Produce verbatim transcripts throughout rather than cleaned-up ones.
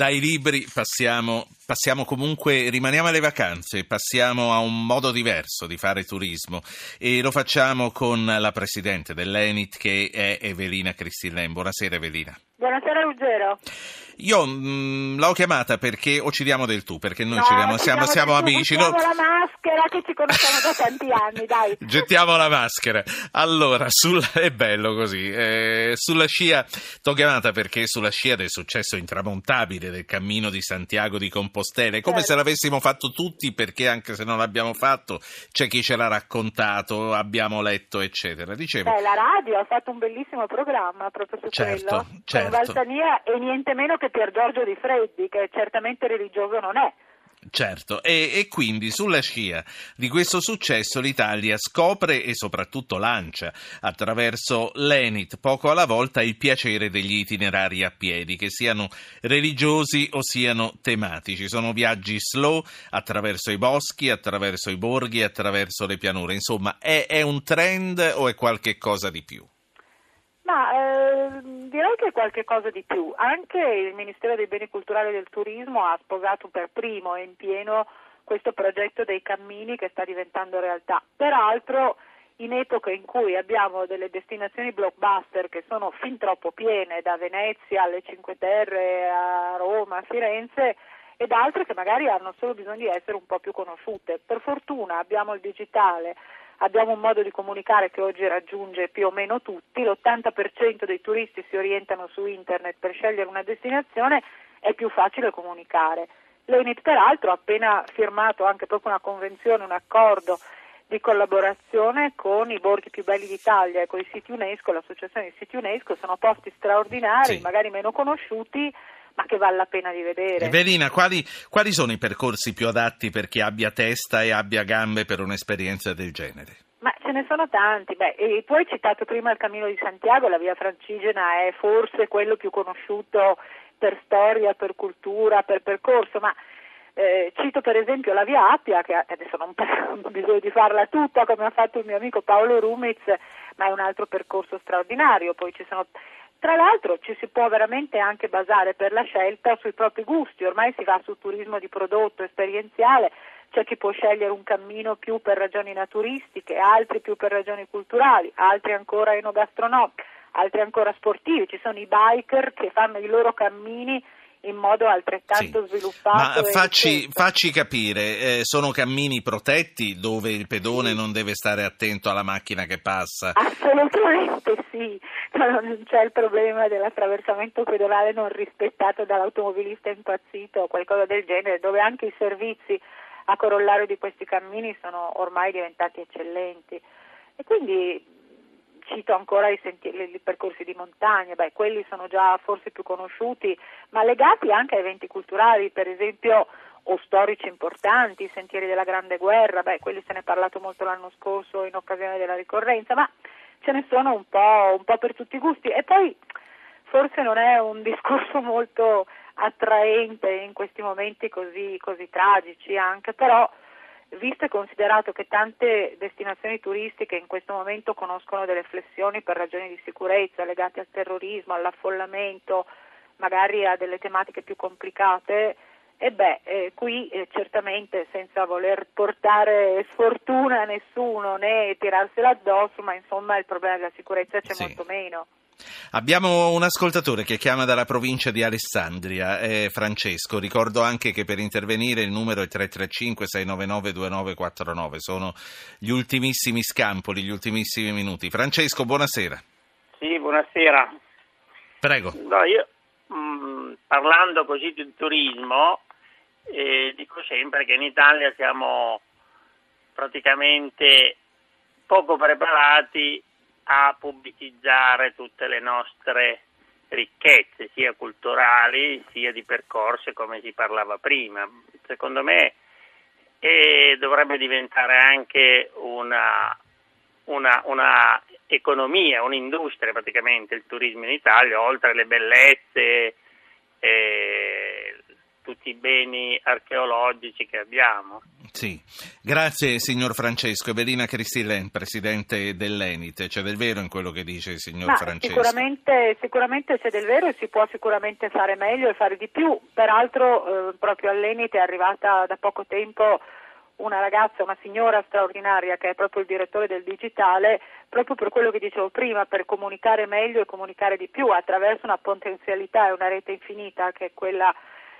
dai libri passiamo, passiamo comunque, rimaniamo alle vacanze, passiamo a un modo diverso di fare turismo e lo facciamo con la presidente dell'ENIT che è Evelina Christillin. Buonasera Evelina. Buonasera Ruggero. Io mh, l'ho chiamata perché o ci diamo del tu, perché noi no, ci diamo, siamo, siamo, siamo amici. Gettiamo no? la maschera che ci conosciamo da tanti anni, dai. Gettiamo la maschera. Allora, sulla, è bello così. Eh, sulla scia, t'ho chiamata perché sulla scia del successo intramontabile del cammino di Santiago di Compostela, è come certo. se l'avessimo fatto tutti, perché anche se non l'abbiamo fatto c'è chi ce l'ha raccontato, abbiamo letto, eccetera. Dicevo. Beh, la radio ha fatto un bellissimo programma proprio su certo, quello. Certo. Valsania e niente meno che Pier Giorgio di Freddi, che certamente religioso non è. Certo, e, e quindi sulla scia di questo successo l'Italia scopre e soprattutto lancia attraverso l'ENIT poco alla volta il piacere degli itinerari a piedi, che siano religiosi o siano tematici. Sono viaggi slow attraverso i boschi, attraverso i borghi, attraverso le pianure. Insomma, è, è un trend o è qualche cosa di più? Ma eh, direi che qualche cosa di più. Anche il Ministero dei Beni Culturali e del Turismo ha sposato per primo e in pieno questo progetto dei cammini che sta diventando realtà. Peraltro in epoca in cui abbiamo delle destinazioni blockbuster che sono fin troppo piene, da Venezia alle Cinque Terre, a Roma, a Firenze ed altre che magari hanno solo bisogno di essere un po' più conosciute. Per fortuna abbiamo il digitale. Abbiamo un modo di comunicare che oggi raggiunge più o meno tutti, l'ottanta per cento dei turisti si orientano su internet per scegliere una destinazione, è più facile comunicare. L'ENIT peraltro ha appena firmato anche proprio una convenzione, un accordo di collaborazione con i borghi più belli d'Italia e con i siti UNESCO, l'associazione di siti UNESCO, sono posti straordinari, sì. magari meno conosciuti, ma che vale la pena di vedere. Evelina, quali, quali sono i percorsi più adatti per chi abbia testa e abbia gambe per un'esperienza del genere? Ma ce ne sono tanti. Beh, e tu hai citato prima il Cammino di Santiago, la Via Francigena è forse quello più conosciuto per storia, per cultura, per percorso, ma eh, cito per esempio la Via Appia, che adesso non, non bisogna di farla tutta come ha fatto il mio amico Paolo Rumiz, ma è un altro percorso straordinario. Poi ci sono... Tra l'altro ci si può veramente anche basare per la scelta sui propri gusti, ormai si va su turismo di prodotto esperienziale, c'è chi può scegliere un cammino più per ragioni naturalistiche, altri più per ragioni culturali, altri ancora enogastronomiche, altri ancora sportivi, ci sono i biker che fanno i loro cammini in modo altrettanto sì. sviluppato. Ma facci, facci capire, eh, sono cammini protetti dove il pedone sì. non deve stare attento alla macchina che passa? Assolutamente sì, non c'è il problema dell'attraversamento pedonale non rispettato dall'automobilista impazzito o qualcosa del genere, dove anche i servizi a corollario di questi cammini sono ormai diventati eccellenti. E quindi... Cito ancora i, sentieri, i percorsi di montagna, beh, quelli sono già forse più conosciuti, ma legati anche a eventi culturali, per esempio, o storici importanti, i sentieri della Grande Guerra, beh, quelli se ne è parlato molto l'anno scorso in occasione della ricorrenza, ma ce ne sono un po', un po' per tutti i gusti. E poi forse non è un discorso molto attraente in questi momenti così, così tragici anche, però... Visto e considerato che tante destinazioni turistiche in questo momento conoscono delle flessioni per ragioni di sicurezza legate al terrorismo, all'affollamento, magari a delle tematiche più complicate, e beh, eh, qui eh, certamente senza voler portare sfortuna a nessuno né tirarsela addosso, ma insomma il problema della sicurezza c'è sì. molto meno. Abbiamo un ascoltatore che chiama dalla provincia di Alessandria, è Francesco. Ricordo anche che per intervenire il numero è tre tre cinque sei nove nove due nove quattro nove. Sono gli ultimissimi scampoli, gli ultimissimi minuti. Francesco, buonasera. Sì, buonasera. Prego. No, io mh, parlando così di turismo, eh, dico sempre che in Italia siamo praticamente poco preparati a pubblicizzare tutte le nostre ricchezze, sia culturali sia di percorsi, come si parlava prima. Secondo me eh, dovrebbe diventare anche una, una, una economia, un'industria praticamente il turismo in Italia, oltre alle bellezze, eh, tutti i beni archeologici che abbiamo. Sì, grazie signor Francesco. Evelina Christillin, presidente dell'ENIT, c'è del vero in quello che dice il signor Ma Francesco? Sicuramente, sicuramente c'è del vero e si può sicuramente fare meglio e fare di più. Peraltro eh, proprio all'ENIT è arrivata da poco tempo una ragazza, una signora straordinaria che è proprio il direttore del digitale, proprio per quello che dicevo prima, per comunicare meglio e comunicare di più attraverso una potenzialità e una rete infinita che è quella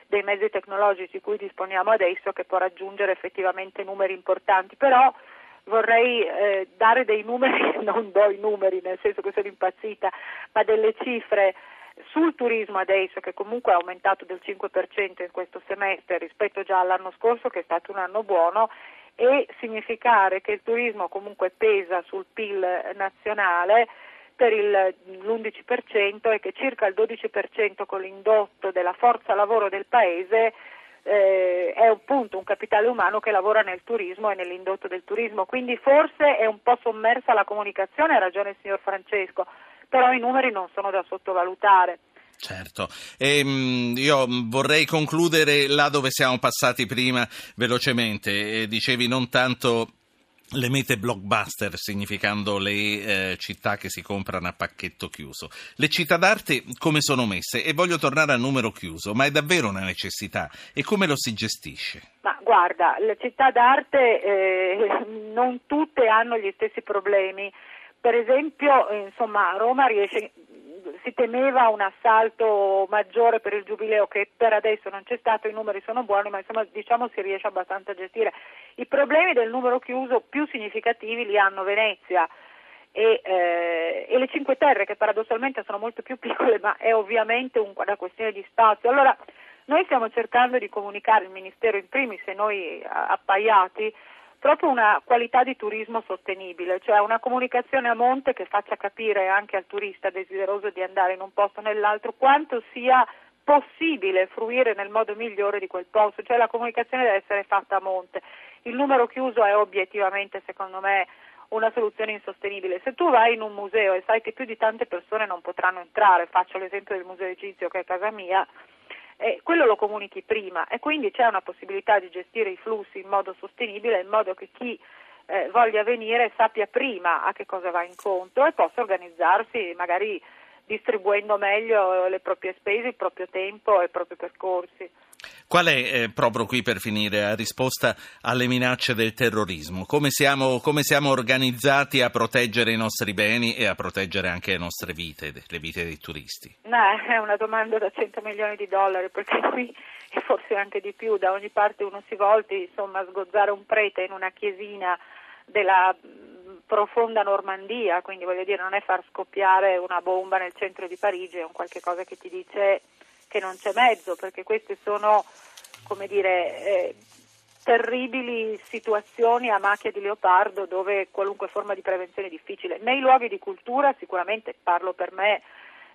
dei mezzi tecnologici di cui disponiamo adesso, che può raggiungere effettivamente numeri importanti. Però vorrei eh, dare dei numeri, non do i numeri nel senso che sono impazzita, ma delle cifre sul turismo adesso, che comunque è aumentato del cinque per cento in questo semestre rispetto già all'anno scorso, che è stato un anno buono, e significare che il turismo comunque pesa sul P I L nazionale per il, l'undici per cento e che circa il dodici per cento con l'indotto della forza lavoro del paese eh, è appunto un capitale umano che lavora nel turismo e nell'indotto del turismo. Quindi forse è un po' sommersa la comunicazione, ha ragione il signor Francesco, però i numeri non sono da sottovalutare. Certo, e, mh, io vorrei concludere là dove siamo passati prima velocemente. E dicevi non tanto le mete blockbuster, significando le eh, città che si comprano a pacchetto chiuso. Le città d'arte come sono messe? E voglio tornare al numero chiuso, ma è davvero una necessità? E come lo si gestisce? Ma guarda, le città d'arte eh, non tutte hanno gli stessi problemi. Per esempio, insomma, a Roma riesce, si temeva un assalto maggiore per il Giubileo, che per adesso non c'è stato, i numeri sono buoni, ma insomma diciamo si riesce abbastanza a gestire. I problemi del numero chiuso più significativi li hanno Venezia e, eh, e le Cinque Terre, che paradossalmente sono molto più piccole, ma è ovviamente un, una questione di spazio. Allora noi stiamo cercando di comunicare, il Ministero in primis e noi appaiati, proprio una qualità di turismo sostenibile, cioè una comunicazione a monte che faccia capire anche al turista desideroso di andare in un posto o nell'altro quanto sia possibile fruire nel modo migliore di quel posto, cioè la comunicazione deve essere fatta a monte. Il numero chiuso è obiettivamente, secondo me, una soluzione insostenibile. Se tu vai in un museo e sai che più di tante persone non potranno entrare, faccio l'esempio del Museo Egizio che è casa mia, Eh, quello lo comunichi prima e quindi c'è una possibilità di gestire i flussi in modo sostenibile, in modo che chi eh, voglia venire sappia prima a che cosa va incontro e possa organizzarsi magari distribuendo meglio le proprie spese, il proprio tempo e i propri percorsi. Qual è, eh, proprio qui per finire, la risposta alle minacce del terrorismo? Come siamo, come siamo organizzati a proteggere i nostri beni e a proteggere anche le nostre vite, le vite dei turisti? No, è una domanda da cento milioni di dollari, perché qui, e forse anche di più, da ogni parte uno si volti, insomma, sgozzare un prete in una chiesina della profonda Normandia, quindi voglio dire, non è far scoppiare una bomba nel centro di Parigi, è un qualche cosa che ti dice che non c'è mezzo, perché queste sono, come dire, eh, terribili situazioni a macchia di leopardo dove qualunque forma di prevenzione è difficile. Nei luoghi di cultura sicuramente, parlo per me,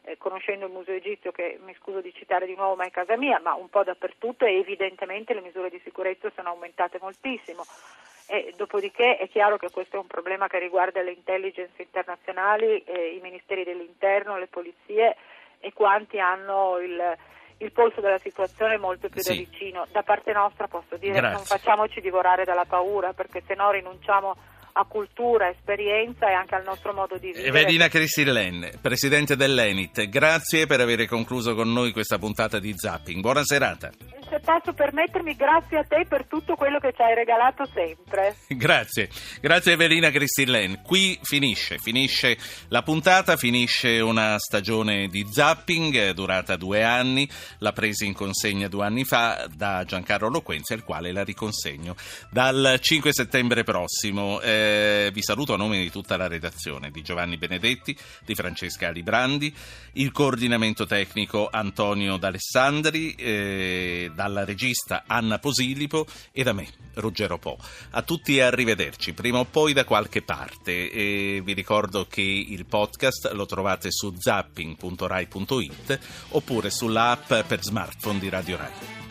eh, conoscendo il Museo Egizio, che mi scuso di citare di nuovo ma è casa mia, ma un po' dappertutto, e evidentemente le misure di sicurezza sono aumentate moltissimo. E dopodiché è chiaro che questo è un problema che riguarda le intelligence internazionali, eh, i ministeri dell'interno, le polizie, e quanti hanno il, il polso della situazione molto più sì. da vicino. Da parte nostra posso dire Grazie. non facciamoci divorare dalla paura, perché se no rinunciamo a cultura, esperienza e anche al nostro modo di vivere. Evelina Christillin, presidente dell'ENIT, grazie per aver concluso con noi questa puntata di Zapping. Buona serata. Se posso permettermi, grazie a te per tutto quello che ci hai regalato sempre. Grazie, grazie Evelina Christillin. Qui finisce, finisce la puntata, finisce una stagione di Zapping durata due anni, l'ha presa in consegna due anni fa da Giancarlo Loquenzi, al quale la riconsegno dal cinque settembre prossimo. Eh, vi saluto a nome di tutta la redazione, di Giovanni Benedetti, di Francesca Alibrandi, il coordinamento tecnico Antonio D'Alessandri, eh, dalla regista Anna Posilipo e da me, Ruggero Po. A tutti e arrivederci, prima o poi da qualche parte. E vi ricordo che il podcast lo trovate su zapping punto rai punto it oppure sulla app per smartphone di Radio Rai.